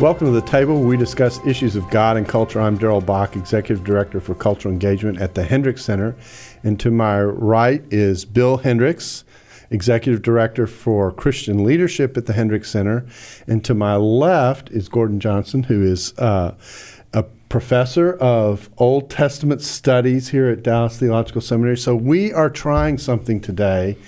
Welcome to the Table, where we discuss issues of God and culture. I'm Darrell Bock, Executive Director for Cultural Engagement at the Hendricks Center. And to my right is Bill Hendricks, Executive Director for Christian Leadership at the Hendricks Center. And to my left is Gordon Johnson, who is a professor of Old Testament studies here at Dallas Theological Seminary. So we are trying something today,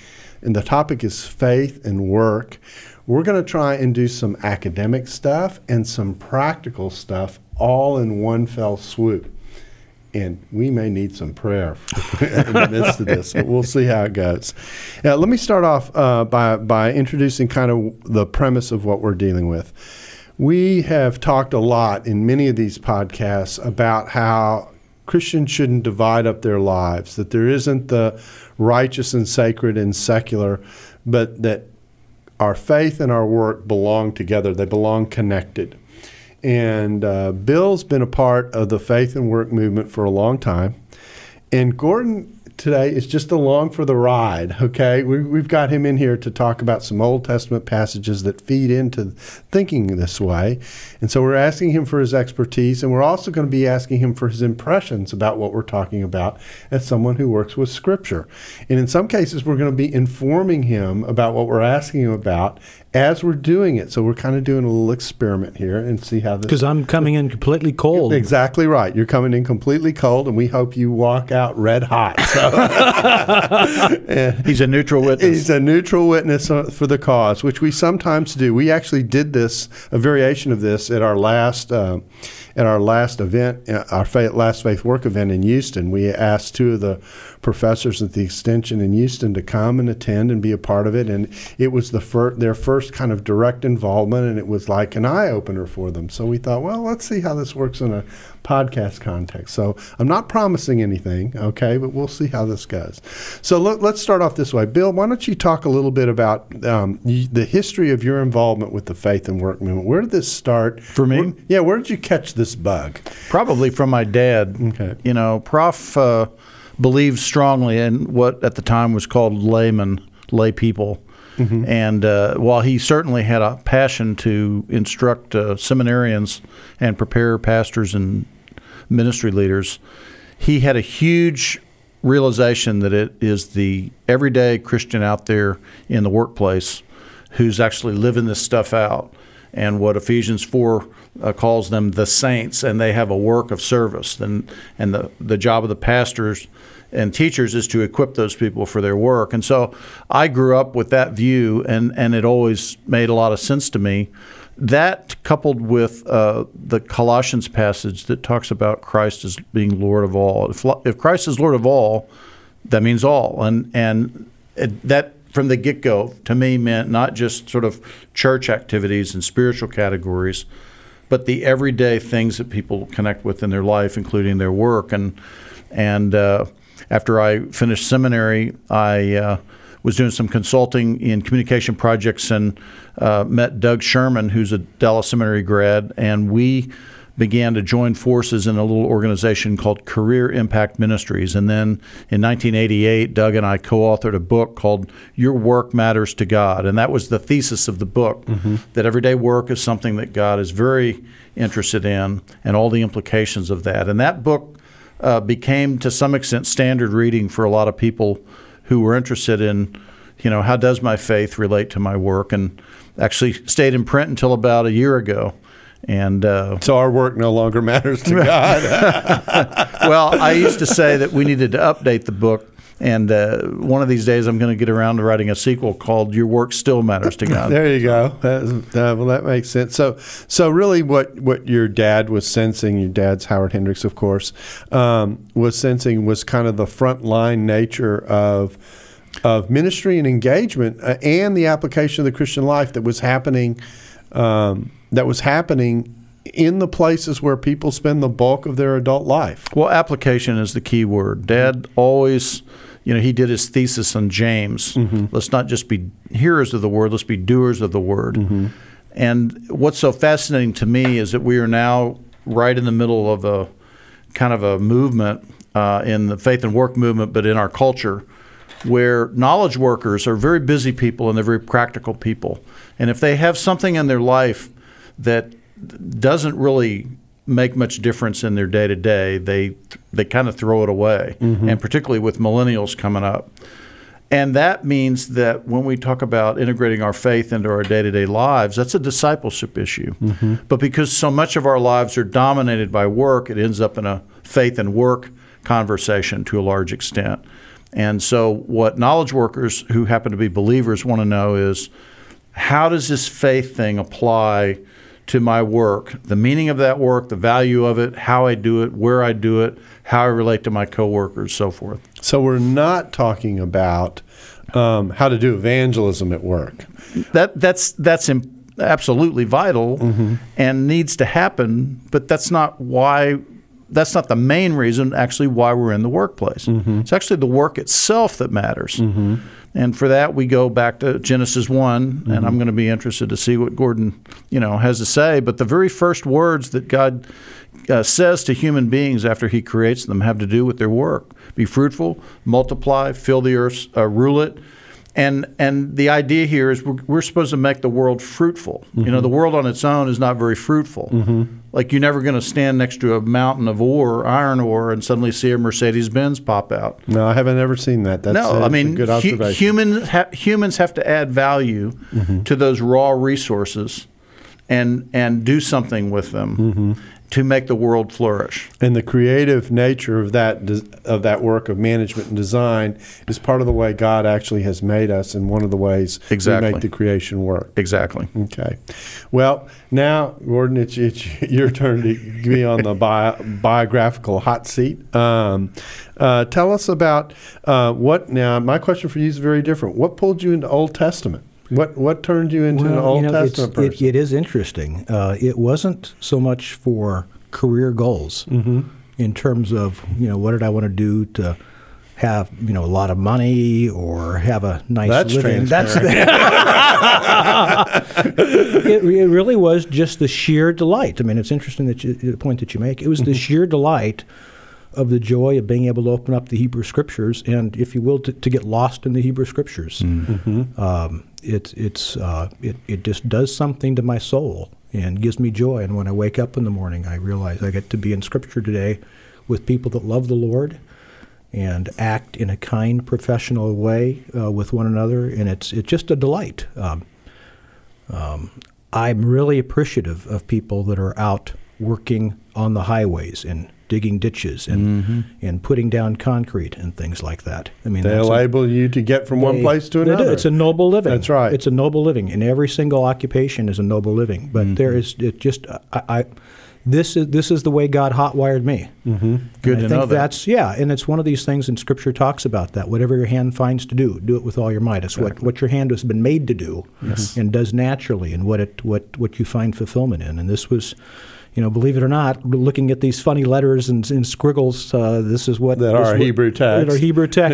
and the topic is faith and work. We're going to try and do some academic stuff and some practical stuff all in one fell swoop. And we may need some prayer in the midst of this, but we'll see how it goes. Now, let me start off by introducing kind of the premise of what we're dealing with. We have talked a lot in many of these podcasts about how Christians shouldn't divide up their lives, that there isn't the righteous and sacred and secular, but that our faith and our work belong together. They belong connected. And Bill's been a part of the faith and work movement for a long time. And Gordon today is just along for the ride, okay? We've got him in here to talk about some Old Testament passages that feed into thinking this way. And so we're asking him for his expertise, and we're also going to be asking him for his impressions about what we're talking about as someone who works with Scripture. And in some cases, we're going to be informing him about what we're asking him about as we're doing it. So we're kind of doing a little experiment here and see how this... Because I'm coming in completely cold. Exactly right. You're coming in completely cold, and we hope you walk out red hot. He's a neutral witness. He's a neutral witness for the cause, which we sometimes do. We actually did this, a variation of this, at our last event, our last Faith Work event in Houston. We asked two of the professors at the Extension in Houston to come and attend and be a part of it, and it was their first kind of direct involvement, and it was like an eye-opener for them. So we thought, well, let's see how this works in a podcast context. So I'm not promising anything, okay, but we'll see how this goes. So let's start off this way. Bill, why don't you talk a little bit about the history of your involvement with the Faith and Work movement? Where did this start? For me? Where did you catch this bug? Probably from my dad. Okay. You know, Prof believed strongly in what at the time was called lay people. Mm-hmm. And while he certainly had a passion to instruct seminarians and prepare pastors and ministry leaders, he had a huge realization that it is the everyday Christian out there in the workplace who's actually living this stuff out, and what Ephesians 4 calls them the saints, and they have a work of service. And the job of the pastors and teachers is to equip those people for their work. And so I grew up with that view, and it always made a lot of sense to me. That, coupled with the Colossians passage that talks about Christ as being Lord of all. If Christ is Lord of all, that means all. And that, from the get-go, to me meant not just sort of church activities and spiritual categories, but the everyday things that people connect with in their life, including their work. And after I finished seminary, I was doing some consulting in communication projects and met Doug Sherman, who's a Dallas Seminary grad, and we began to join forces in a little organization called Career Impact Ministries. And then in 1988, Doug and I co-authored a book called Your Work Matters to God. And that was the thesis of the book, mm-hmm. that everyday work is something that God is very interested in and all the implications of that. And that book became, to some extent, standard reading for a lot of people who were interested in, you know, how does my faith relate to my work, and actually stayed in print until about a year ago. And so our work no longer matters to God. Well, I used to say that we needed to update the book And one of these days, I'm going to get around to writing a sequel called Your Work Still Matters to God. There you go. Well, that makes sense. So really what your dad was sensing, your dad's Howard Hendricks, of course, was sensing was kind of the frontline nature of ministry and engagement and the application of the Christian life that was happening in the places where people spend the bulk of their adult life. Well, application is the key word. Dad always, he did his thesis on James. Mm-hmm. Let's not just be hearers of the word, let's be doers of the word. Mm-hmm. And what's so fascinating to me is that we are now right in the middle of a kind of a movement in the faith and work movement, but in our culture, where knowledge workers are very busy people and they're very practical people. And if they have something in their life that doesn't really make much difference in their day-to-day, they kind of throw it away, mm-hmm. and particularly with millennials coming up. And that means that when we talk about integrating our faith into our day-to-day lives, that's a discipleship issue. Mm-hmm. But because so much of our lives are dominated by work, it ends up in a faith and work conversation to a large extent. And so what knowledge workers who happen to be believers want to know is, how does this faith thing apply to my work, the meaning of that work, the value of it, how I do it, where I do it, how I relate to my coworkers, so forth. So we're not talking about how to do evangelism at work. That's absolutely vital, mm-hmm. and needs to happen, but that's not the main reason actually why we're in the workplace. Mm-hmm. It's actually the work itself that matters. Mm-hmm. And for that, we go back to Genesis 1, mm-hmm. and I'm going to be interested to see what Gordon, has to say. But the very first words that God says to human beings after he creates them have to do with their work. Be fruitful, multiply, fill the earth, rule it. And the idea here is we're supposed to make the world fruitful. Mm-hmm. The world on its own is not very fruitful. Mm-hmm. Like, you're never going to stand next to a mountain of iron ore, and suddenly see a Mercedes-Benz pop out. No, I haven't ever seen that. That's a good observation. Humans have to add value, mm-hmm. to those raw resources and do something with them, mm-hmm. to make the world flourish. And the creative nature of that work of management and design is part of the way God actually has made us, and one of the ways exactly. we make the creation work. Exactly. Okay. Well, now, Gordon, it's your turn to be on the biographical hot seat. Tell us about now my question for you is very different. What pulled you into Old Testament? What turned you into an Old Testament person? It is interesting. It wasn't so much for career goals, mm-hmm. in terms of, what did I want to do to have, a lot of money or have a nice living. It really was just the sheer delight. I mean, it's interesting the point that you make. It was the sheer delight of the joy of being able to open up the Hebrew Scriptures and, if you will, to get lost in the Hebrew Scriptures. Mm-hmm. It just does something to my soul and gives me joy. And when I wake up in the morning, I realize I get to be in Scripture today with people that love the Lord and act in a kind, professional way with one another, and it's just a delight. I'm really appreciative of people that are out working on the highways and digging ditches and mm-hmm. and putting down concrete and things like that. I mean, they enable you to get from one place to another. It's a noble living. That's right. It's a noble living, and every single occupation is a noble living. But mm-hmm. This is the way God hotwired me. Mm-hmm. Good to know that. I think that's and it's one of these things, and Scripture talks about that. Whatever your hand finds to do, do it with all your might. It's exactly. what your hand has been made to do, yes. and does naturally, and what you find fulfillment in. And this was. Believe it or not, looking at these funny letters and squiggles, this is what that are Hebrew text.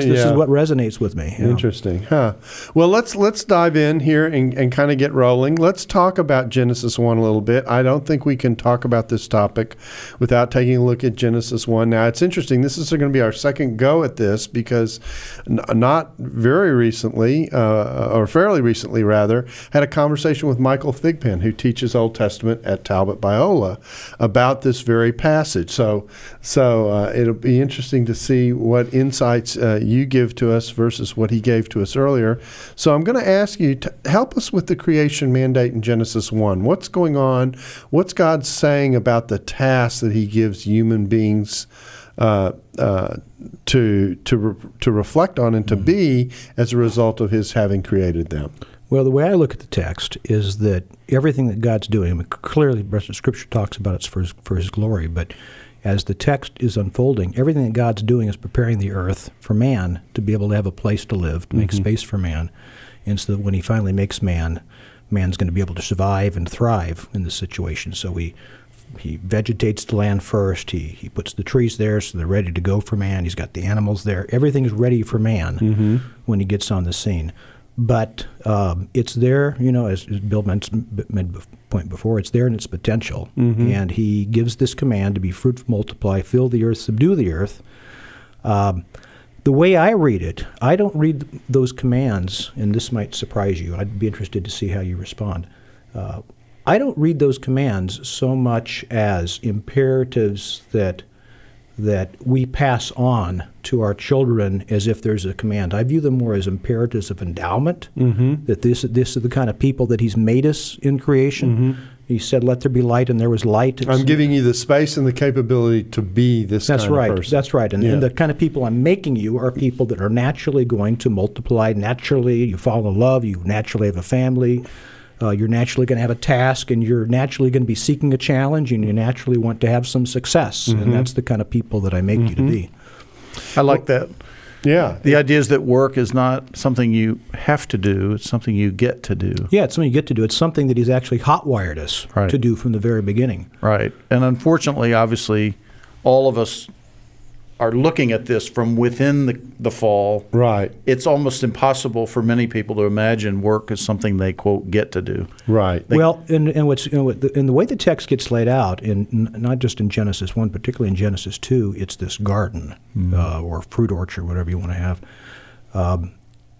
This is what resonates with me. Interesting, huh? Well, let's dive in here and kind of get rolling. Let's talk about Genesis 1 a little bit. I don't think we can talk about this topic without taking a look at Genesis 1. Now, it's interesting. This is going to be our second go at this because not very recently, or fairly recently rather, had a conversation with Michael Thigpen, who teaches Old Testament at Talbot Biola, about this very passage. So it'll be interesting to see what insights you give to us versus what he gave to us earlier. So I'm going to ask you to help us with the creation mandate in Genesis 1. What's going on? What's God saying about the task that he gives human beings to reflect on and to be as a result of his having created them? Well, the way I look at the text is that everything that God's doing, I mean, clearly the rest of Scripture talks about it's for his glory, but as the text is unfolding, everything that God's doing is preparing the earth for man to be able to have a place to live, to make space for man. And so that when he finally makes man, man's going to be able to survive and thrive in this situation. So he vegetates the land first. He puts the trees there so they're ready to go for man. He's got the animals there. Everything's ready for man when he gets on the scene. But it's there, you know, as Bill made the point before, it's there in its potential. And he gives this command to be fruitful, multiply, fill the earth, subdue the earth. The way I read it, I don't read those commands, and this might surprise you. I'd be interested to see how you respond. I don't read those commands so much as imperatives that we pass on to our children as if there's a command. I view them more as imperatives of endowment, that this is the kind of people that he's made us in creation. He said, let there be light, and there was light. I'm giving you the space and the capability to be this kind of person. That's right. And the kind of people I'm making you are people that are naturally going to multiply. Naturally, you fall in love. You naturally have a family. You're naturally going to have a task, and you're naturally going to be seeking a challenge, and you naturally want to have some success. And that's the kind of people that I make you to be. I like that. Yeah. The idea is that work is not something you have to do. It's something you get to do. Yeah, it's something you get to do. It's something that he's actually hotwired us to do from the very beginning. Right. And unfortunately, obviously, all of us are looking at this from within the fall. Right. It's almost impossible for many people to imagine work as something they, quote, get to do. Right. The way the text gets laid out, in not just in Genesis 1, particularly in Genesis 2, it's this garden or fruit orchard, whatever you want to have.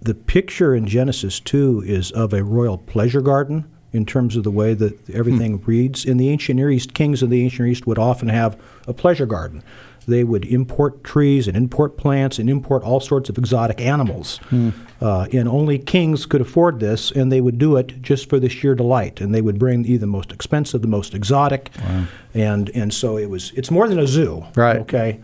The picture in Genesis 2 is of a royal pleasure garden in terms of the way that everything reads. In the ancient Near East, kings of the ancient Near East would often have a pleasure garden. They would import trees and import plants and import all sorts of exotic animals. And only kings could afford this, and they would do it just for the sheer delight. And they would bring either the most expensive, the most exotic. Wow. And so it's more than a zoo, right? Okay,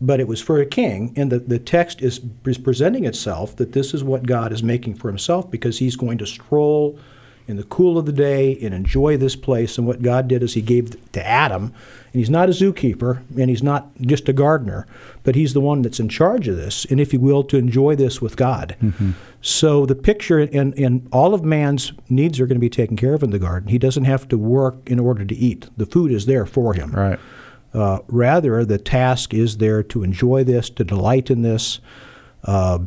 but it was for a king. And the text is presenting itself that this is what God is making for himself, because he's going to stroll in the cool of the day and enjoy this place. And what God did is he gave to Adam. And he's not a zookeeper, and he's not just a gardener, but he's the one that's in charge of this, and if you will, to enjoy this with God. So the picture, and all of man's needs are going to be taken care of in the garden. He doesn't have to work in order to eat. The food is there for him. Right. Rather, the task is there to enjoy this, to delight in this.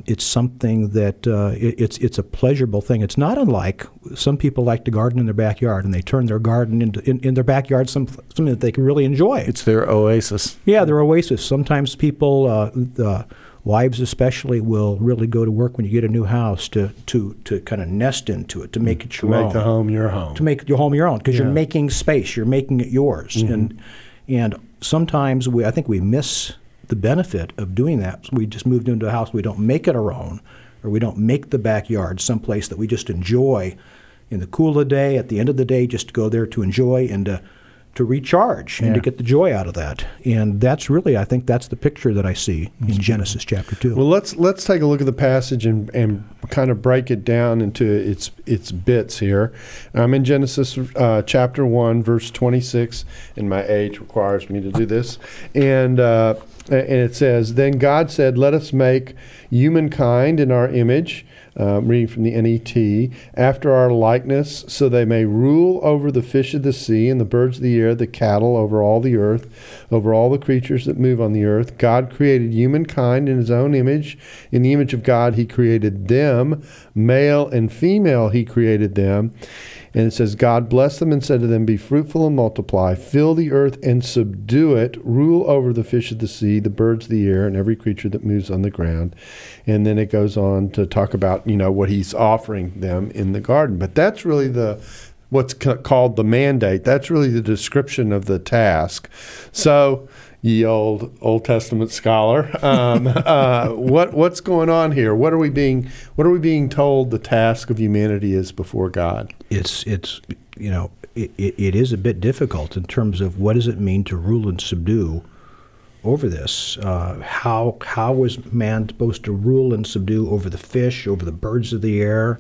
It's something that it's a pleasurable thing. It's not unlike some people like to garden in their backyard, and they turn their garden in their backyard something that they can really enjoy. It's their oasis. Yeah, their oasis. Sometimes people, wives especially, will really go to work when you get a new house to kind of nest into it, to make it your own. To make the home your home. To make your home your own, because you're making space. You're making it yours. And sometimes I think we miss the benefit of doing that. So we just moved into a house, we don't make it our own, or we don't make the backyard someplace that we just enjoy in the cool of the day, at the end of the day, just to go there to enjoy and to recharge and to get the joy out of that. And that's really, I think that's the picture that I see in Genesis chapter 2. Well, let's take a look at the passage and kind of break it down into its bits here. I'm in Genesis chapter 1, verse 26, and my age requires me to do this. And it says, then God said, let us make humankind in our image, reading from the NET, after our likeness, so they may rule over the fish of the sea and the birds of the air, the cattle, over all the earth, over all the creatures that move on the earth. God created humankind in his own image. In the image of God, he created them. Male and female, he created them. And it says, God blessed them and said to them, be fruitful and multiply, fill the earth and subdue it, rule over the fish of the sea, the birds of the air, and every creature that moves on the ground. And then it goes on to talk about, you know, what he's offering them in the garden. But that's really what's called the mandate. That's really the description of the task. So, ye Old Testament scholar, what's going on here? What are we being told the task of humanity is before God? It is a bit difficult in terms of what does it mean to rule and subdue over this. How was man supposed to rule and subdue over the fish, over the birds of the air?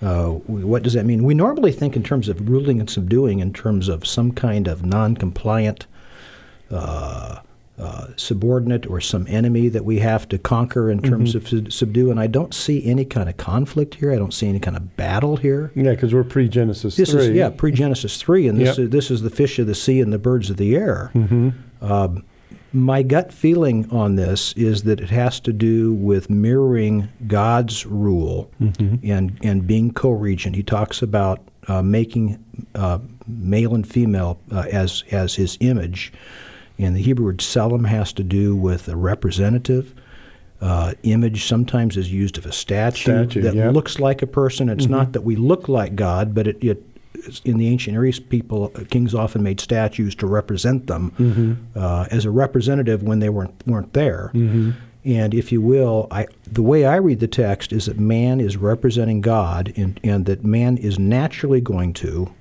What does that mean? We normally think in terms of ruling and subduing in terms of some kind of non-compliant subordinate or some enemy that we have to conquer in terms of subdue. And I don't see any kind of conflict here. I don't see any kind of battle here. Yeah, because we're pre-Genesis 3. Pre-Genesis 3. And this is the fish of the sea and the birds of the air. Mm-hmm. My gut feeling on this is that it has to do with mirroring God's rule and being co-regent. He talks about making male and female as his image. And the Hebrew word tselem has to do with a representative. Image sometimes is used of a statue that looks like a person. It's not that we look like God, but it in the ancient Near East, kings often made statues to represent them as a representative when they weren't there. Mm-hmm. And if you will, the way I read the text is that man is representing God, and that man is naturally going to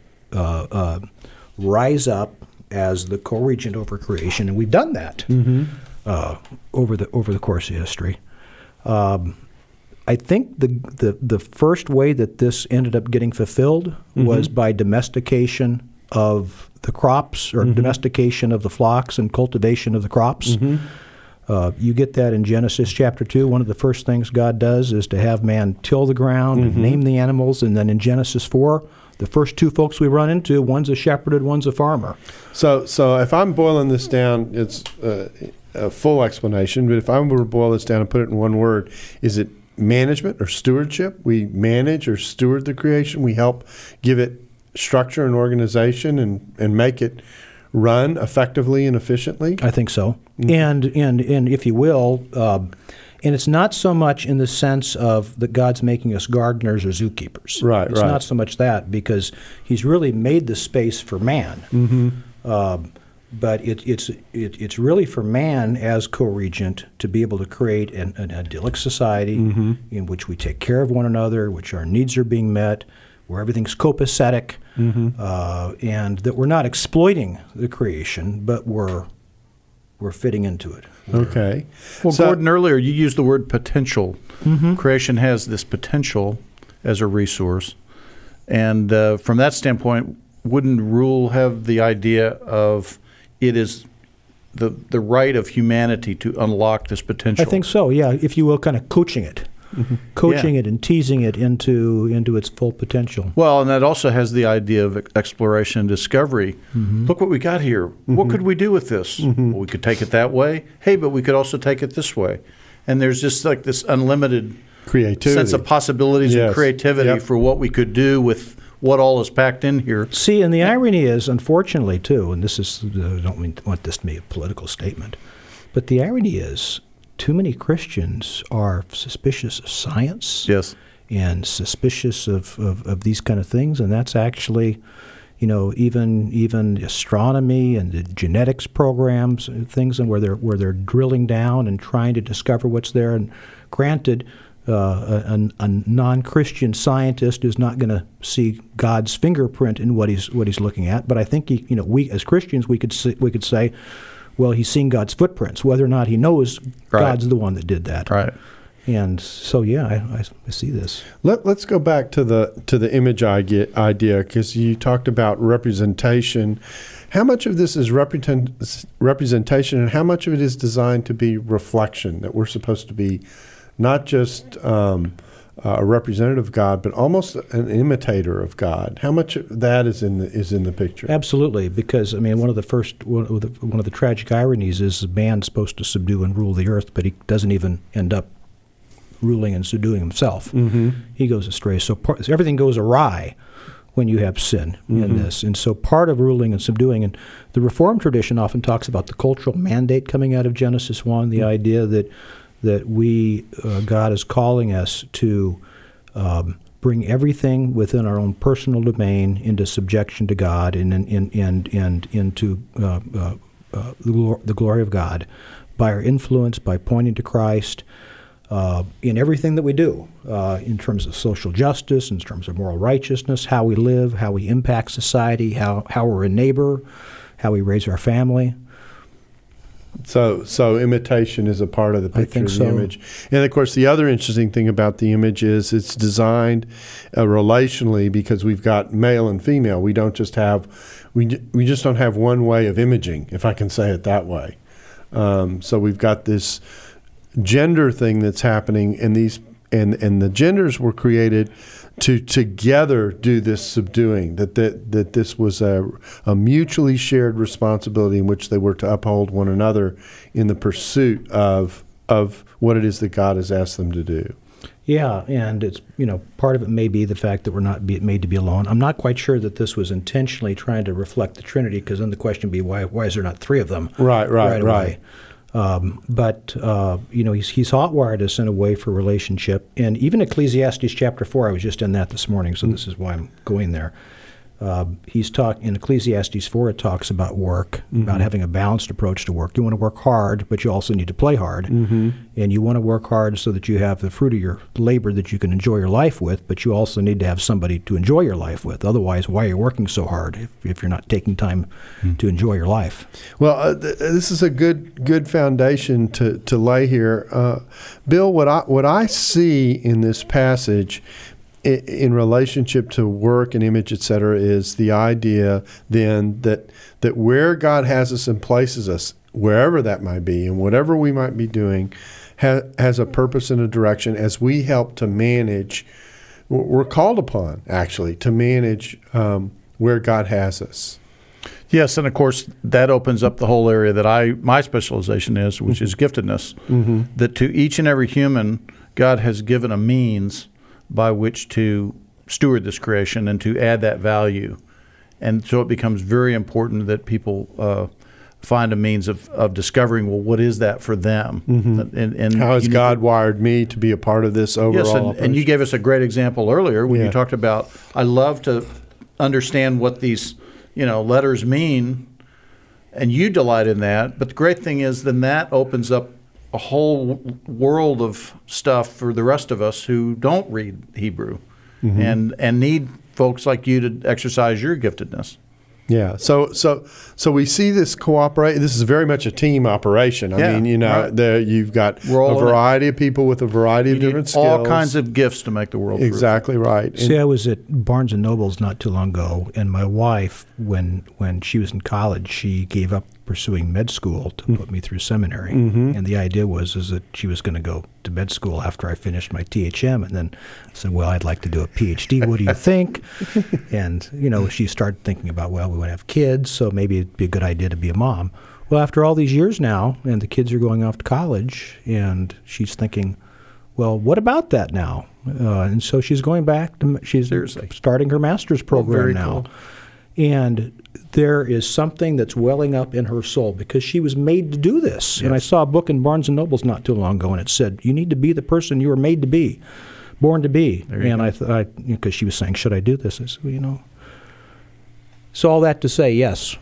rise up as the co-regent over creation, and we've done that over the course of history. I think the first way that this ended up getting fulfilled was by domestication of the crops, or domestication of the flocks and cultivation of the crops. You get that in Genesis chapter 2. One of the first things God does is to have man till the ground and name the animals. And then in Genesis 4, the first two folks we run into, one's a shepherd and one's a farmer. So if I'm boiling this down, it's a full explanation. But if I were to boil this down and put it in one word, is it management or stewardship? We manage or steward the creation. We help give it structure and organization and make it run effectively and efficiently. I think so. And if you will, and it's not so much in the sense of that God's making us gardeners or zookeepers. Right, it's not so much that, because he's really made the space for man. But it's really for man as co-regent to be able to create an idyllic society in which we take care of one another, which our needs are being met, where everything's copacetic, and that we're not exploiting the creation, but we're fitting into it. Okay. Well, so, Gordon, earlier you used the word potential. Creation has this potential as a resource, and from that standpoint, wouldn't rule have the idea of it is the right of humanity to unlock this potential? I think so, yeah, if you will, kind of coaching it. It and teasing it into its full potential. Well, and that also has the idea of exploration and discovery. Look what we got here. What could we do with this? Well, we could take it that way. Hey, but we could also take it this way. And there's just like this unlimited creativity, sense of possibilities and creativity for what we could do with what all is packed in here. See, and the irony is, unfortunately, too, and this is, I don't want this to be a political statement, but the irony is too many Christians are suspicious of science and suspicious of these kind of things, and that's actually, you know, even astronomy and the genetics programs, things and where they're drilling down and trying to discover what's there. And granted, a non-Christian scientist is not going to see God's fingerprint in what he's looking at, but I think we as Christians we could say, well, he's seen God's footprints, whether or not he knows God's the one that did that. Right. And so, yeah, I see this. Let's go back to the image idea, because you talked about representation. How much of this is representation, and how much of it is designed to be reflection, that we're supposed to be not just a representative of God, but almost an imitator of God? How much of that is in the picture? Absolutely, because I mean, one of the tragic ironies is man's supposed to subdue and rule the earth, but he doesn't even end up ruling and subduing himself. He goes astray. So everything goes awry when you have sin in this. And so part of ruling and subduing, and the Reformed tradition often talks about the cultural mandate coming out of Genesis 1, the idea that we, God is calling us to bring everything within our own personal domain into subjection to God and into the glory of God by our influence, by pointing to Christ in everything that we do, in terms of social justice, in terms of moral righteousness, how we live, how we impact society, how we're a neighbor, how we raise our family. So imitation is a part of the picture of the image. And, of course, the other interesting thing about the image is it's designed relationally, because we've got male and female. We don't just have we just don't have one way of imaging, if I can say it that way. So we've got this gender thing that's happening, and these and the genders were created to together do this subduing, that this was a mutually shared responsibility in which they were to uphold one another in the pursuit of what it is that God has asked them to do. Yeah, and it's, part of it may be the fact that we're not made to be alone. I'm not quite sure that this was intentionally trying to reflect the Trinity, because then the question would be, why is there not three of them? Right. He's hotwired us in a way for relationship. And even Ecclesiastes chapter 4, I was just in that this morning, so this is why I'm going there. In Ecclesiastes 4, it talks about work, about having a balanced approach to work. You want to work hard, but you also need to play hard. Mm-hmm. And you want to work hard so that you have the fruit of your labor that you can enjoy your life with, but you also need to have somebody to enjoy your life with. Otherwise, why are you working so hard if you're not taking time to enjoy your life? Well, this is a good foundation to lay here. Bill, what I see in this passage in relationship to work and image, et cetera, is the idea then that where God has us and places us, wherever that might be and whatever we might be doing, has a purpose and a direction as we help to manage. We're called upon, actually, to manage where God has us. Yes, and of course, that opens up the whole area that my specialization is, which is giftedness, that to each and every human, God has given a means by which to steward this creation and to add that value. And so it becomes very important that people find a means of discovering, well, what is that for them? And how has God wired me to be a part of this overall? Yes, and you gave us a great example earlier when you talked about, I love to understand what these letters mean, and you delight in that. But the great thing is then that opens up a whole world of stuff for the rest of us who don't read Hebrew and need folks like you to exercise your giftedness. Yeah. So we see this cooperate. This is very much a team operation. I mean, you've got a variety of people with a variety of different skills. All kinds of gifts to make the world fruitful. Exactly right. See, I was at Barnes & Noble's not too long ago, and my wife, when she was in college, she gave up pursuing med school to put me through seminary. And the idea was that she was going to go to med school after I finished my THM, and then I said, well, I'd like to do a PhD. What do you think? And, she started thinking about, well, we want to have kids, so maybe it'd be a good idea to be a mom. Well, after all these years now, and the kids are going off to college, and she's thinking, well, what about that now? And so she's going back to, she's starting her master's program now. Cool. And there is something that's welling up in her soul because she was made to do this. Yes. And I saw a book in Barnes & Noble's not too long ago, and it said, you need to be the person you were made to be, born to be. And I thought, because she was saying, should I do this? I said, well. So all that to say, yes.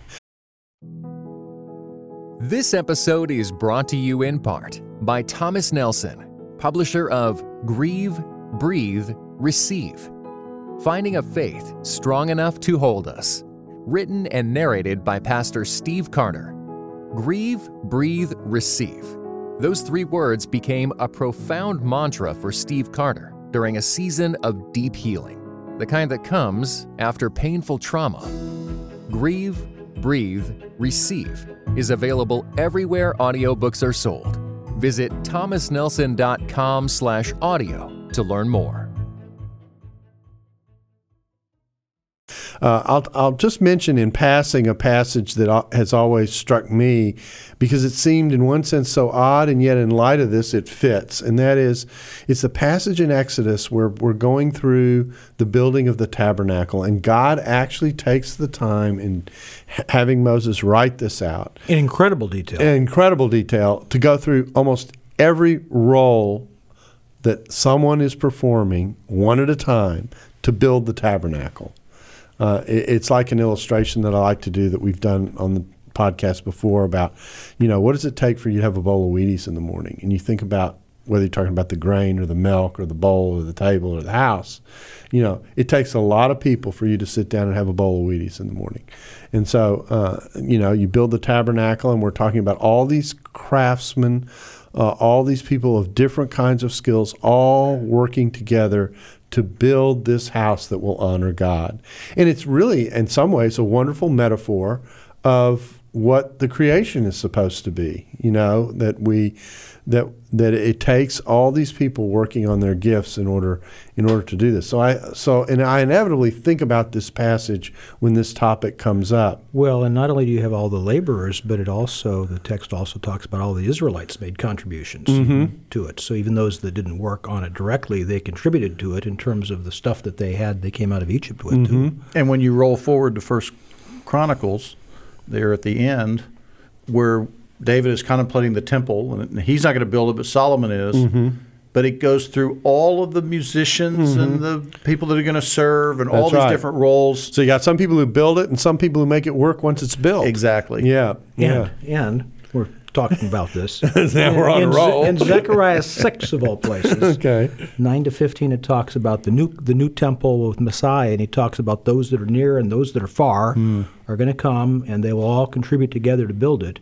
This episode is brought to you in part by Thomas Nelson, publisher of Grieve, Breathe, Receive. Finding a Faith Strong Enough to Hold Us, written and narrated by Pastor Steve Carter. Grieve, breathe, receive. Those three words became a profound mantra for Steve Carter during a season of deep healing, the kind that comes after painful trauma. Grieve, breathe, receive is available everywhere audiobooks are sold. Visit thomasnelson.com/audio to learn more. I'll just mention in passing a passage that has always struck me because it seemed in one sense so odd, and yet in light of this it fits, and that is, it's the passage in Exodus where we're going through the building of the tabernacle, and God actually takes the time in having Moses write this out. In incredible detail, to go through almost every role that someone is performing one at a time to build the tabernacle. It's like an illustration that I like to do that we've done on the podcast before about, what does it take for you to have a bowl of Wheaties in the morning? And you think about whether you're talking about the grain or the milk or the bowl or the table or the house, you know, it takes a lot of people for you to sit down and have a bowl of Wheaties in the morning. And so, you know, you build the tabernacle, and we're talking about all these craftsmen, all these people of different kinds of skills, all working together to build this house that will honor God. And it's really, in some ways, a wonderful metaphor of what the creation is supposed to be, you know, that we, that it takes all these people working on their gifts in order to do this. So I inevitably think about this passage when this topic comes up. Well, and not only do you have all the laborers, but it also, the text also talks about all the Israelites made contributions mm-hmm. to it. So even those that didn't work on it directly, they contributed to it in terms of the stuff that they had. They came out of Egypt with. Mm-hmm. Too. And when you roll forward to First Chronicles, there at the end, where David is contemplating the temple, and he's not going to build it, but Solomon is. Mm-hmm. But it goes through all of the musicians mm-hmm. and the people that are going to serve and all these different roles. So you got some people who build it and some people who make it work once it's built. Exactly. Yeah. And we're talking about this. Now we're on a roll. In Zechariah 6, of all places, okay. 9 to 15, it talks about the new temple of Messiah, and he talks about those that are near and those that are far are going to come, and they will all contribute together to build it.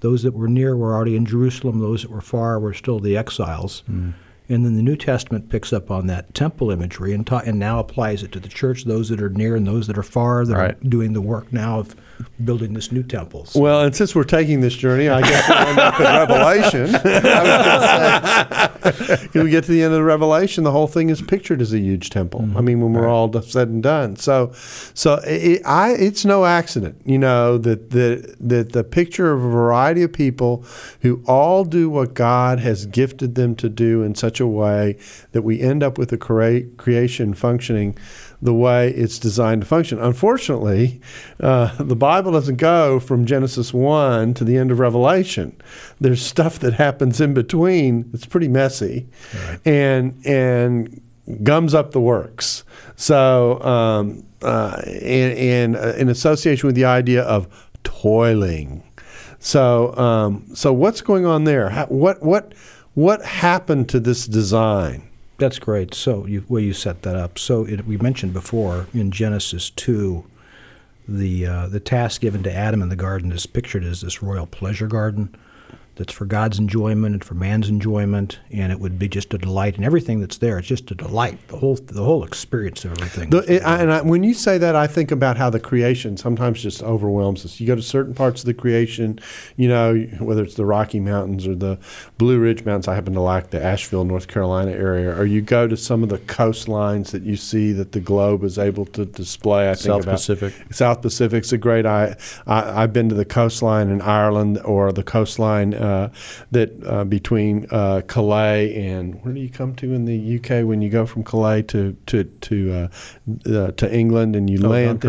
Those that were near were already in Jerusalem. Those that were far were still the exiles. Mm. And then the New Testament picks up on that temple imagery and now applies it to the church, those that are near and those that are far, that are doing the work now of building this new temple. So. Well, and since we're taking this journey, I guess we'll end up in Revelation. I was going to say, when we get to the end of the Revelation, the whole thing is pictured as a huge temple. Mm-hmm. I mean, when we're all said and done. So it's no accident, you know, that the picture of a variety of people who all do what God has gifted them to do in such a way that we end up with a creation functioning the way it's designed to function. Unfortunately, the Bible doesn't go from Genesis 1 to the end of Revelation. There's stuff that happens in between that's pretty messy and gums up the works. So in association with the idea of toiling. So what's going on there? What happened to this design? That's great. So you set that up. So we mentioned before in Genesis 2, the task given to Adam in the garden is pictured as this royal pleasure garden that's for God's enjoyment and for man's enjoyment, and it would be just a delight in everything that's there. It's just a delight, the whole experience of everything. When you say that, I think about how the creation sometimes just overwhelms us. You go to certain parts of the creation, you know, whether it's the Rocky Mountains or the Blue Ridge Mountains. I happen to like the Asheville, North Carolina area. Or you go to some of the coastlines that you see that the globe is able to display. I think about South Pacific's a great. I've been to the coastline in Ireland or the coastline between Calais and where do you come to in the UK when you go from Calais to England and you land?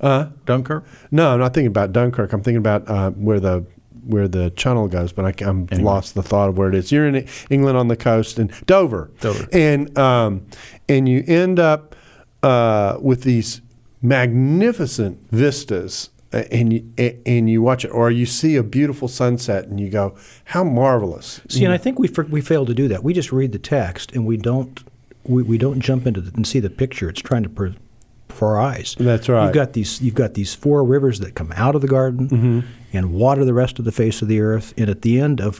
Dunkirk. Dunkirk? No, I'm not thinking about Dunkirk. I'm thinking about where the channel goes, but I'm lost the thought of where it is. You're in England on the coast and Dover. And you end up with these magnificent vistas. And you watch it, or you see a beautiful sunset, and you go, "How marvelous!" See, and I think we fail to do that. We just read the text, and we don't jump into and see the picture. It's trying to for our eyes. That's right. You've got these four rivers that come out of the garden mm-hmm. and water the rest of the face of the earth. And at the end of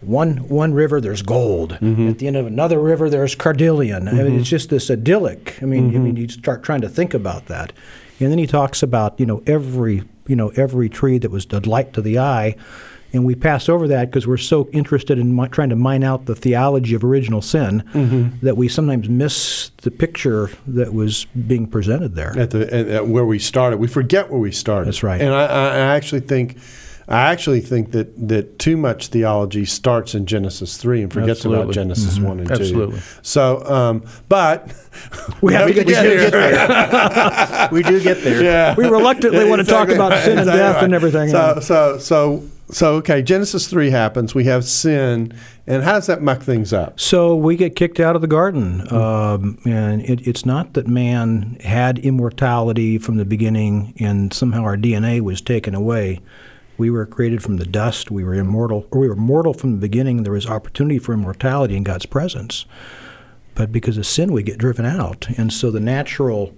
one river, there's gold. Mm-hmm. At the end of another river, there's carnelian. Mm-hmm. I mean, it's just this idyllic. Mm-hmm. You start trying to think about that. And then he talks about, every tree that was a delight to the eye, and we pass over that because we're so interested in trying to mine out the theology of original sin mm-hmm. that we sometimes miss the picture that was being presented there. At where we started. We forget where we started. That's right. And I actually think that too much theology starts in Genesis 3 and forgets about Genesis mm-hmm. 1 and 2. Absolutely. So, but we have to get there. We do get there. Yeah. We reluctantly want to talk about sin and death and everything. So, okay, Genesis 3 happens. We have sin. And how does that muck things up? So we get kicked out of the garden. And it's not that man had immortality from the beginning and somehow our DNA was taken away. We were created from the dust. We were immortal, or we were mortal from the beginning. There was opportunity for immortality in God's presence. But because of sin, we get driven out. And so the natural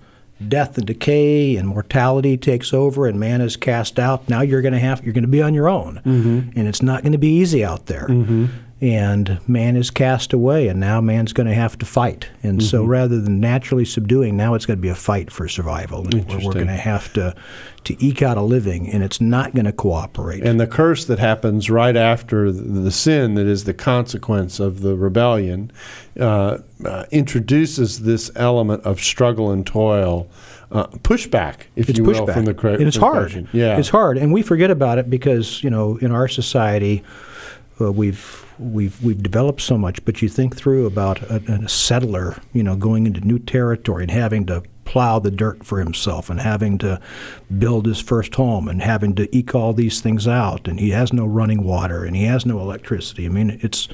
death and decay and mortality takes over, and man is cast out. Now you're going to be on your own, mm-hmm. and it's not going to be easy out there. Mm-hmm. And man is cast away, and now man's going to have to fight. And mm-hmm. so rather than naturally subduing, now it's going to be a fight for survival. We're going to have to eke out a living, and it's not going to cooperate. And the curse that happens right after the sin that is the consequence of the rebellion introduces this element of struggle and toil, pushback, if you will, from the creation. And it's hard. Yeah. It's hard, and we forget about it because, you know, in our society, we've developed so much, but you think through about a settler, you know, going into new territory and having to plow the dirt for himself and having to build his first home and having to eke all these things out, and he has no running water and he has no electricity. I mean, it's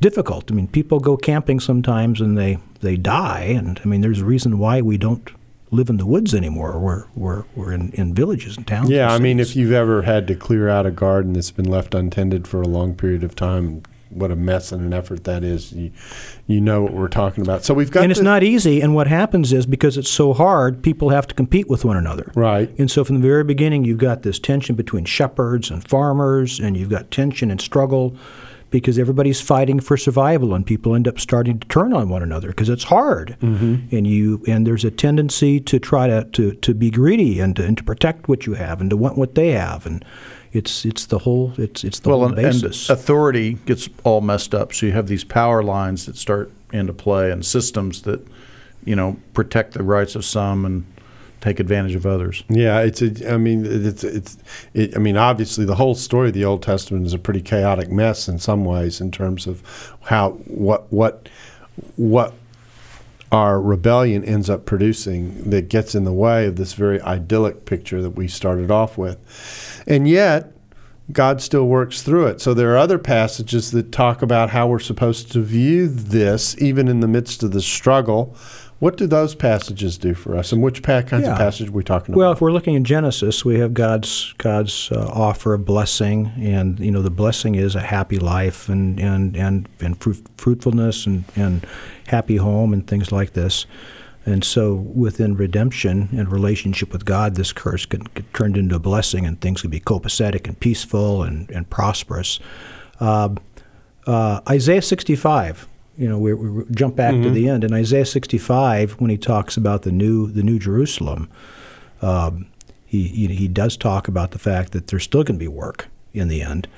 difficult. I mean, people go camping sometimes and they die, and I mean, there's a reason why we don't live in the woods anymore. We're in villages and towns. Yeah, I mean, if you've ever had to clear out a garden that's been left untended for a long period of time, what a mess and an effort that is. You know what we're talking about. So we've got, and it's not easy. And what happens is, because it's so hard, people have to compete with one another. Right. And so from the very beginning, you've got this tension between shepherds and farmers, and you've got tension and struggle, because everybody's fighting for survival, and people end up starting to turn on one another because it's hard. Mm-hmm. And there's a tendency to try to be greedy and to protect what you have and to want what they have, and it's the whole basis. And authority gets all messed up, so you have these power lines that start into play and systems that, you know, protect the rights of some and take advantage of others. Yeah, obviously the whole story of the Old Testament is a pretty chaotic mess in some ways, in terms of how what our rebellion ends up producing that gets in the way of this very idyllic picture that we started off with. And yet God still works through it. So there are other passages that talk about how we're supposed to view this even in the midst of the struggle. What do those passages do for us, and which kinds of passages are we talking about? Well, if we're looking in Genesis, we have God's offer of blessing, and you know, the blessing is a happy life and fruitfulness and happy home and things like this. And so within redemption and relationship with God, this curse can get turned into a blessing, and things can be copacetic and peaceful and prosperous. Isaiah 65. You know, we jump back mm-hmm. to the end. In Isaiah 65, when he talks about the new Jerusalem, he does talk about the fact that there's still going to be work in the end,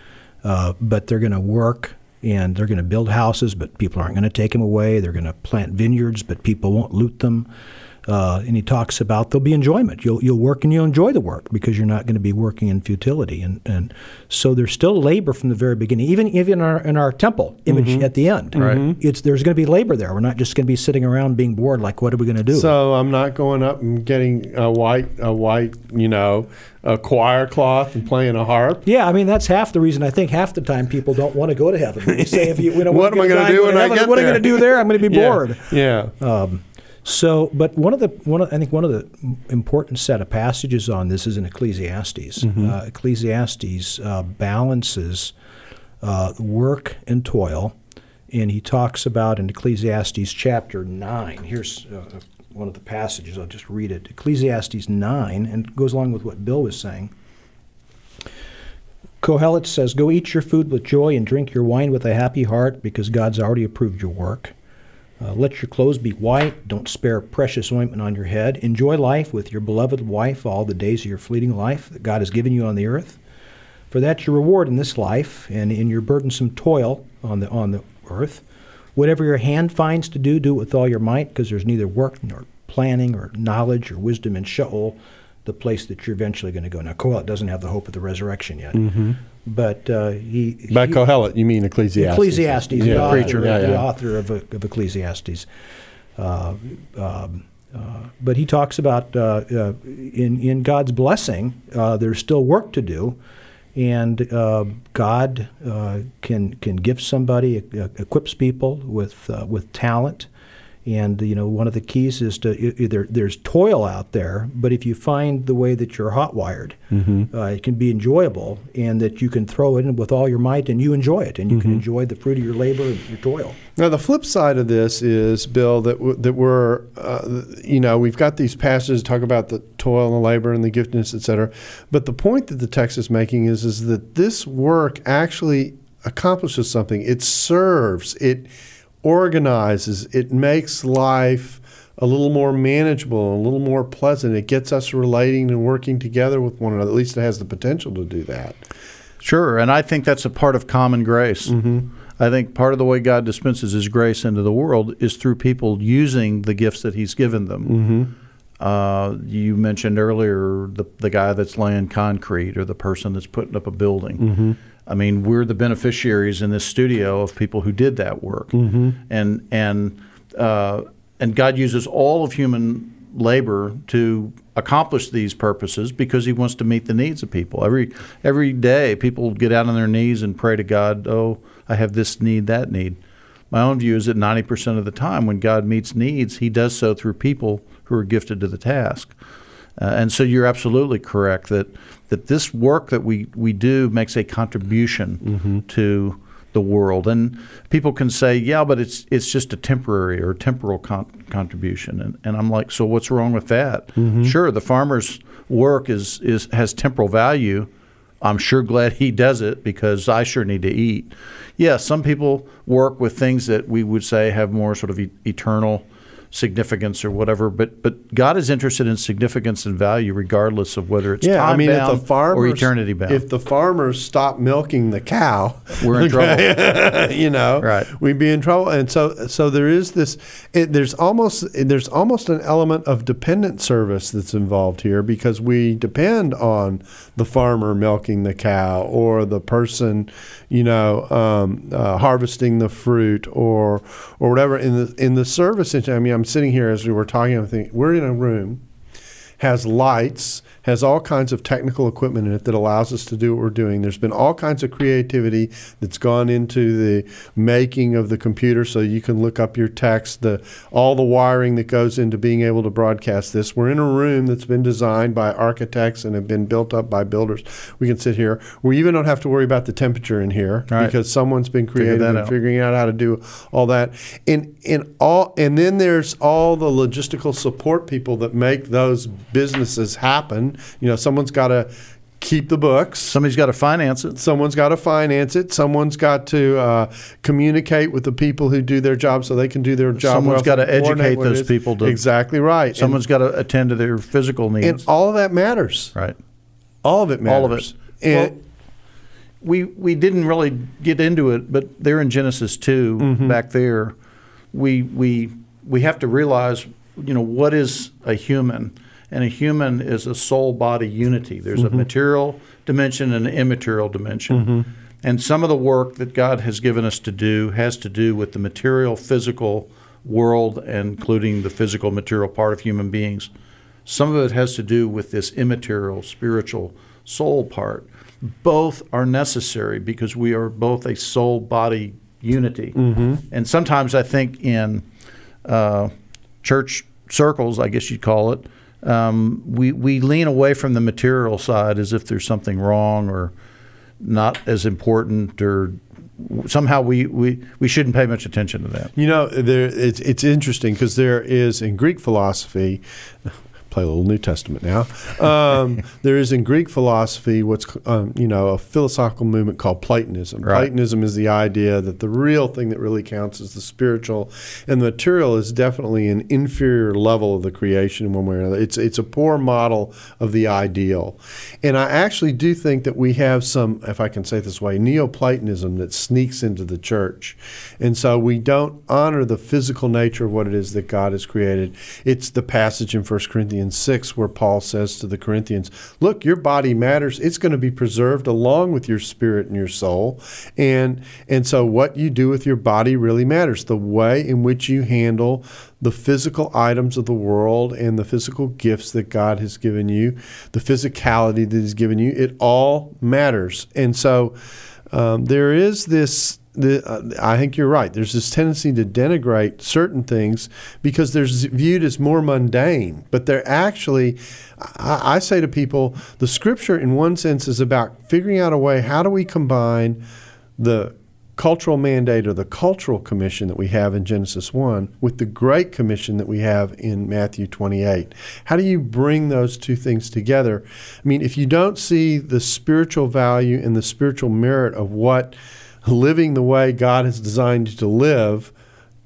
but they're going to work and they're going to build houses, but people aren't going to take them away. They're going to plant vineyards, but people won't loot them. And he talks about there'll be enjoyment. You'll work and you'll enjoy the work because you're not going to be working in futility. And so there's still labor from the very beginning, even in our temple image mm-hmm. at the end. Right. There's going to be labor there. We're not just going to be sitting around being bored like, what are we going to do? So I'm not going up and getting a white you know, a choir cloth and playing a harp. Yeah, I mean, that's half the reason. I think half the time people don't want to go to heaven. They say, what am I going to do when I get there? What am I going to do there? I'm going to be bored. Yeah. So, but one of the important set of passages on this is in Ecclesiastes. Mm-hmm. Ecclesiastes balances work and toil, and he talks about in Ecclesiastes chapter 9. Here's one of the passages. I'll just read it. Ecclesiastes 9, and it goes along with what Bill was saying. Kohelet says, "Go eat your food with joy and drink your wine with a happy heart, because God's already approved your work. Let your clothes be white. Don't spare precious ointment on your head. Enjoy life with your beloved wife all the days of your fleeting life that God has given you on the earth. For that's your reward in this life and in your burdensome toil on the earth. Whatever your hand finds to do, do it with all your might, because there's neither work nor planning or knowledge or wisdom in Sheol, the place that you're eventually going to go." Now, Kohelet doesn't have the hope of the resurrection yet. Mm-hmm. But by Kohelet, you mean Ecclesiastes? Ecclesiastes, yeah. The author of Ecclesiastes. But he talks about in God's blessing, there's still work to do, and God can give somebody, equips people with talent, And, you know, one of the keys is to either there's toil out there, but if you find the way that you're hot-wired, it can be enjoyable, and that you can throw it in with all your might and you enjoy it, and you can enjoy the fruit of your labor and your toil. Now, the flip side of this is, Bill, that we're, you know, we've got these passages that talk about the toil and the labor and the giftedness, et cetera, but the point that the text is making is that this work actually accomplishes something. It serves. It organizes. It makes life a little more manageable, a little more pleasant. It gets us relating and working together with one another. At least it has the potential to do that. Sure, and I think that's a part of common grace. I think part of the way God dispenses His grace into the world is through people using the gifts that He's given them. You mentioned earlier the guy that's laying concrete or the person that's putting up a building. I mean, we're the beneficiaries in this studio of people who did that work, and God uses all of human labor to accomplish these purposes because He wants to meet the needs of people. Every day, people get out on their knees and pray to God. Oh, I have this need, that need. My own view is that 90% of the time, when God meets needs, He does so through people who are gifted to the task. And so you're absolutely correct that this work that we do makes a contribution to the world. And people can say, yeah, but it's just a temporary or temporal contribution. And I'm like, so what's wrong with that? Sure, the farmer's work has temporal value. I'm sure glad he does it because I sure need to eat. Yeah, some people work with things that we would say have more sort of eternal significance or whatever, but God is interested in significance and value regardless of whether it's time-bound or eternity-bound. If the farmers stop milking the cow, we're in trouble. You know, right? We'd be in trouble. And so there is this. There's almost an element of dependent service that's involved here because we depend on the farmer milking the cow or the person, you know, harvesting the fruit or whatever in the service. I mean, I'm sitting here as we were talking, I'm thinking, we're in a room, has lights, has all kinds of technical equipment in it that allows us to do what we're doing. There's been all kinds of creativity that's gone into the making of the computer so you can look up your text, all the wiring that goes into being able to broadcast this. We're in a room that's been designed by architects and have been built up by builders. We can sit here. We even don't have to worry about the temperature in here because someone's been creative and figuring out how to do all that. And then there's all the logistical support people that make those businesses happen. You know, someone's got to keep the books. Somebody's got to finance it. Someone's got to communicate with the people who do their job so they can do their job. Someone's got to educate those people. Exactly right. Someone's got to attend to their physical needs. And all of that matters. Right. All of it matters. All of it. And well, we didn't really get into it, but there in Genesis 2, back there, we have to realize, you know, what is a human? And a human is a soul-body unity. There's a material dimension and an immaterial dimension. And some of the work that God has given us to do has to do with the material, physical world, including the physical, material part of human beings. Some of it has to do with this immaterial, spiritual, soul part. Both are necessary because we are both a soul-body unity. And sometimes I think in church circles, I guess you'd call it, we lean away from the material side as if there's something wrong or not as important or somehow we shouldn't pay much attention to that. You know, it's interesting because there is in Greek philosophy – play a little New Testament now. There is in Greek philosophy what's a philosophical movement called Platonism. Right. Platonism is the idea that the real thing that really counts is the spiritual, and the material is definitely an inferior level of the creation in one way or another. It's a poor model of the ideal, and I actually do think that we have some, if I can say it this way, Neoplatonism that sneaks into the church, and so we don't honor the physical nature of what it is that God has created. It's the passage in 1 Corinthians. In 6, where Paul says to the Corinthians, look, your body matters. It's going to be preserved along with your spirit and your soul. And so what you do with your body really matters. The way in which you handle the physical items of the world and the physical gifts that God has given you, the physicality that He's given you, it all matters. And so there is this I think you're right. There's this tendency to denigrate certain things because they're viewed as more mundane. But they're actually, I say to people, the Scripture in one sense is about figuring out a way, how do we combine the cultural mandate or the cultural commission that we have in Genesis 1 with the great commission that we have in Matthew 28. How do you bring those two things together? I mean, if you don't see the spiritual value and the spiritual merit of what living the way God has designed you to live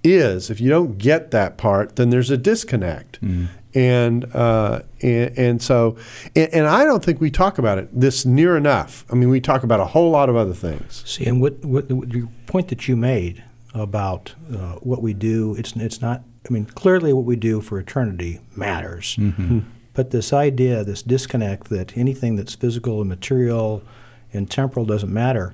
is, if you don't get that part, then there's a disconnect. Mm. And so I don't think we talk about it this near enough. I mean, we talk about a whole lot of other things. See, and what the point that you made about what we do, it's not. I mean, clearly, what we do for eternity matters. Mm-hmm. But this idea, this disconnect that anything that's physical and material and temporal doesn't matter.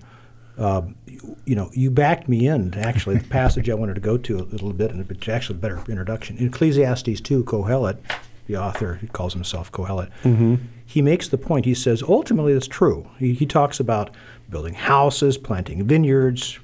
You backed me in, actually, the passage I wanted to go to a little bit, and it's actually a better introduction. In Ecclesiastes 2, Kohelet, the author, he calls himself Kohelet, mm-hmm. he makes the point, he says, ultimately it's true. He talks about building houses, planting vineyards,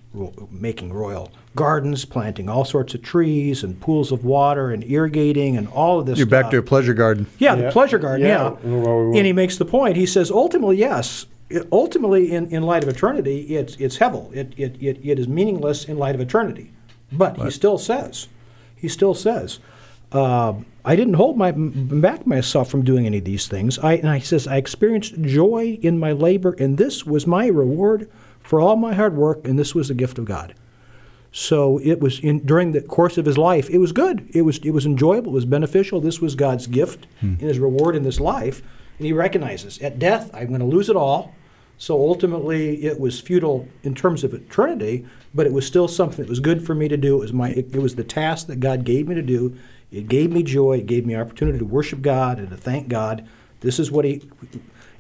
making royal gardens, planting all sorts of trees and pools of water and irrigating and all of this stuff. You're back to a pleasure garden. Yeah. The pleasure garden, yeah. And he makes the point, he says, ultimately, yes. Ultimately, in light of eternity, it's hevel. It is meaningless in light of eternity. But right. he still says, I didn't hold back myself from doing any of these things. And he says, I experienced joy in my labor, and this was my reward for all my hard work, and this was the gift of God. So it was during the course of his life, it was good. It was enjoyable. It was beneficial. This was God's gift and his reward in this life. And he recognizes, at death, I'm going to lose it all. So ultimately, it was futile in terms of eternity, but it was still something that was good for me to do. It was the task that God gave me to do. It gave me joy. It gave me opportunity to worship God and to thank God. This is what and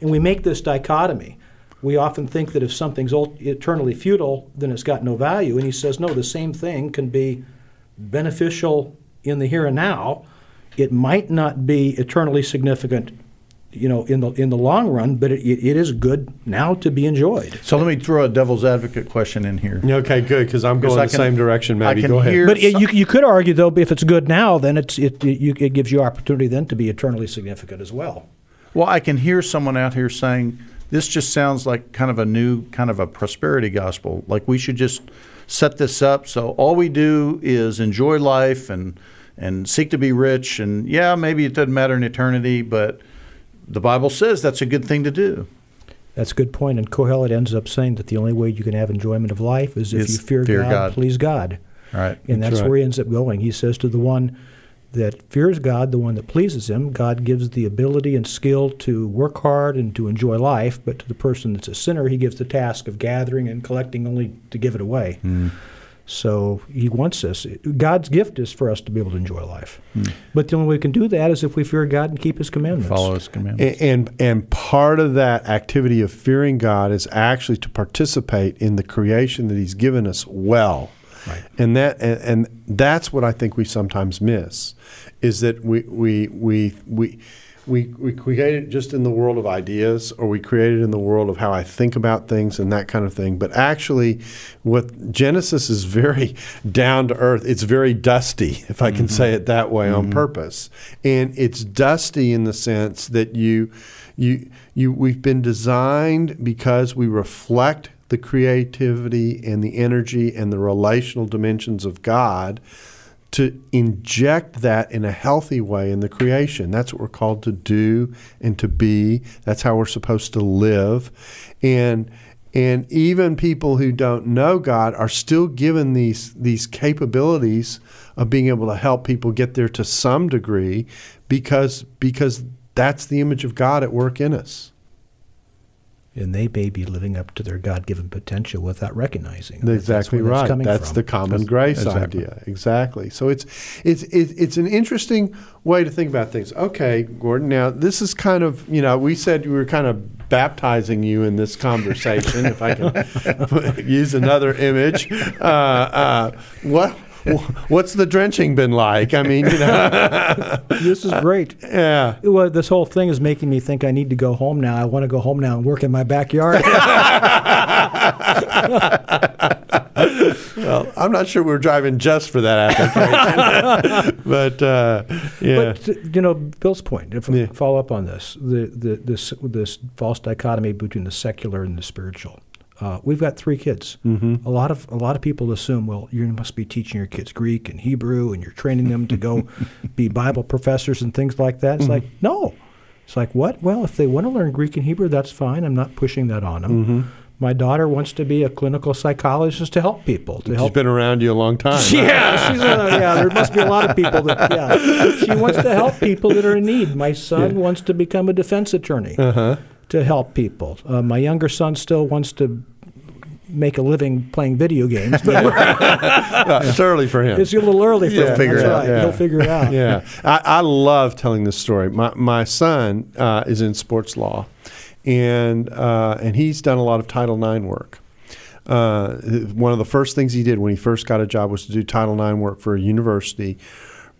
we make this dichotomy. We often think that if something's eternally futile, then it's got no value. And he says, no, the same thing can be beneficial in the here and now. It might not be eternally significant, in the long run, but it is good now to be enjoyed. So let me throw a devil's advocate question in here. Okay, good, because I'm going the same direction. Maybe go ahead. But you could argue though, if it's good now, then it gives you opportunity then to be eternally significant as well. Well, I can hear someone out here saying this just sounds like kind of a new kind of a prosperity gospel. Like we should just set this up so all we do is enjoy life and seek to be rich. And yeah, maybe it doesn't matter in eternity, but the Bible says that's a good thing to do. That's a good point. And Kohelet ends up saying that the only way you can have enjoyment of life is if you fear God, please God. All right. And that's right. Where he ends up going. He says to the one that fears God, the one that pleases him, God gives the ability and skill to work hard and to enjoy life. But to the person that's a sinner, he gives the task of gathering and collecting only to give it away. Mm. So he wants us. God's gift is for us to be able to enjoy life. Mm. But the only way we can do that is if we fear God and keep his commandments. Follow his commandments. And part of that activity of fearing God is actually to participate in the creation that he's given us well. Right. And that's what I think we sometimes miss, is that we create it just in the world of ideas, or we create it in the world of how I think about things and that kind of thing. But actually, what Genesis is very down to earth. It's very dusty, if I can say it that way, on purpose. And it's dusty in the sense that we've been designed because we reflect the creativity and the energy and the relational dimensions of God, to inject that in a healthy way in the creation. That's what we're called to do and to be. That's how we're supposed to live. And even people who don't know God are still given these capabilities of being able to help people get there to some degree, because that's the image of God at work in us. And they may be living up to their God-given potential without recognizing it. Exactly right. That's the common grace idea. Exactly. So it's an interesting way to think about things. Okay, Gordon. Now this is kind of we said we were kind of baptizing you in this conversation. If I can use another image, what's the drenching been like? I mean, This is great. Yeah. Well, this whole thing is making me think I need to go home now. I want to go home now and work in my backyard. Well, I'm not sure we were driving just for that application. Yeah. But, you know, Bill's point, if I follow up on this, this false dichotomy between the secular and the spiritual. We've got three kids. Mm-hmm. A lot of people assume, well, you must be teaching your kids Greek and Hebrew, and you're training them to go be Bible professors and things like that. It's like, no. It's like, what? Well, if they want to learn Greek and Hebrew, that's fine. I'm not pushing that on them. Mm-hmm. My daughter wants to be a clinical psychologist to help people. She's been around you a long time. Yeah, there must be a lot of people that, She wants to help people that are in need. My son wants to become a defense attorney to help people. My younger son still wants to make a living playing video games. But it's early for him. It's a little early for him. He'll figure it out. Yeah, I love telling this story. My son is in sports law. And he's done a lot of Title IX work. One of the first things he did when he first got a job was to do Title IX work for a university,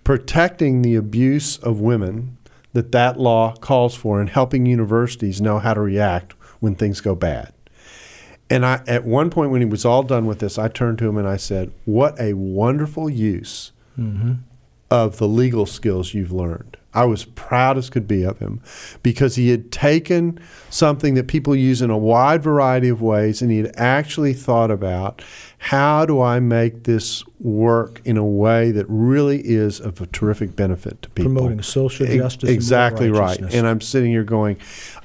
protecting the abuse of women that law calls for and helping universities know how to react when things go bad. And I, at one point when he was all done with this, I turned to him and I said, what a wonderful use of the legal skills you've learned. I was proud as could be of him because he had taken something that people use in a wide variety of ways, and he had actually thought about, how do I make this work in a way that really is of a terrific benefit to people? Promoting social justice. Exactly right. And I'm sitting here going,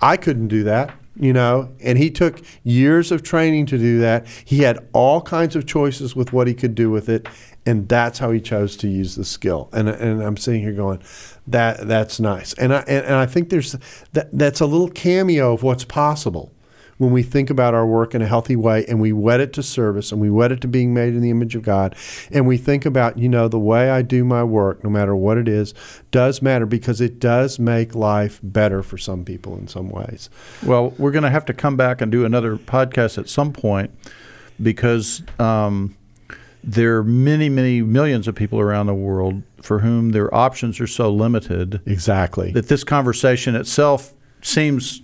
I couldn't do that. You know, and he took years of training to do that. He had all kinds of choices with what he could do with it, and that's how he chose to use the skill. And I'm sitting here going, that's nice. And I think there's that's a little cameo of what's possible when we think about our work in a healthy way, and we wed it to service, and we wed it to being made in the image of God, and we think about, you know, the way I do my work, no matter what it is, does matter because it does make life better for some people in some ways. Well, we're going to have to come back and do another podcast at some point because there are many, many millions of people around the world for whom their options are so limited. Exactly. That this conversation itself seems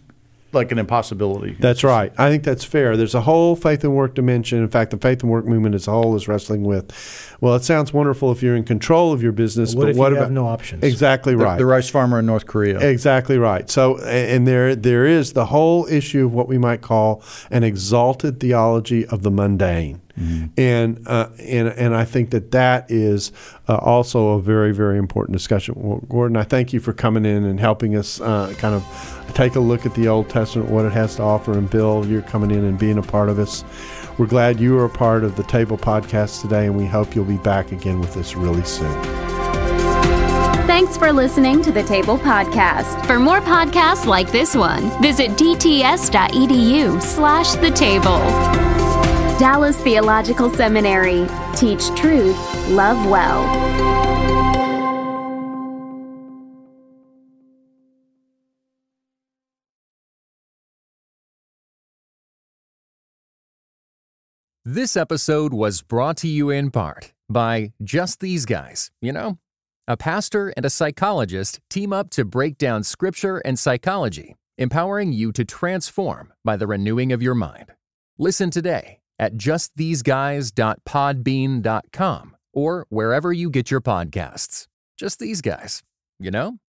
like an impossibility. That's right. I think that's fair. There's a whole faith and work dimension. In fact, the faith and work movement as a whole is wrestling with, well, it sounds wonderful if you're in control of your business, but what about have no options? Exactly right. The rice farmer in North Korea. Exactly right. So, and there is the whole issue of what we might call an exalted theology of the mundane. Mm-hmm. And I think that is also a very, very important discussion. Well, Gordon, I thank you for coming in and helping us kind of take a look at the Old Testament, what it has to offer. And Bill, you're coming in and being a part of us. We're glad you were a part of the Table Podcast today, and we hope you'll be back again with us really soon. Thanks for listening to the Table Podcast. For more podcasts like this one, visit dts.edu/thetable. Dallas Theological Seminary. Teach truth, love well. This episode was brought to you in part by Just These Guys, you know? A pastor and a psychologist team up to break down scripture and psychology, empowering you to transform by the renewing of your mind. Listen today at justtheseguys.podbean.com or wherever you get your podcasts. Just These Guys, you know?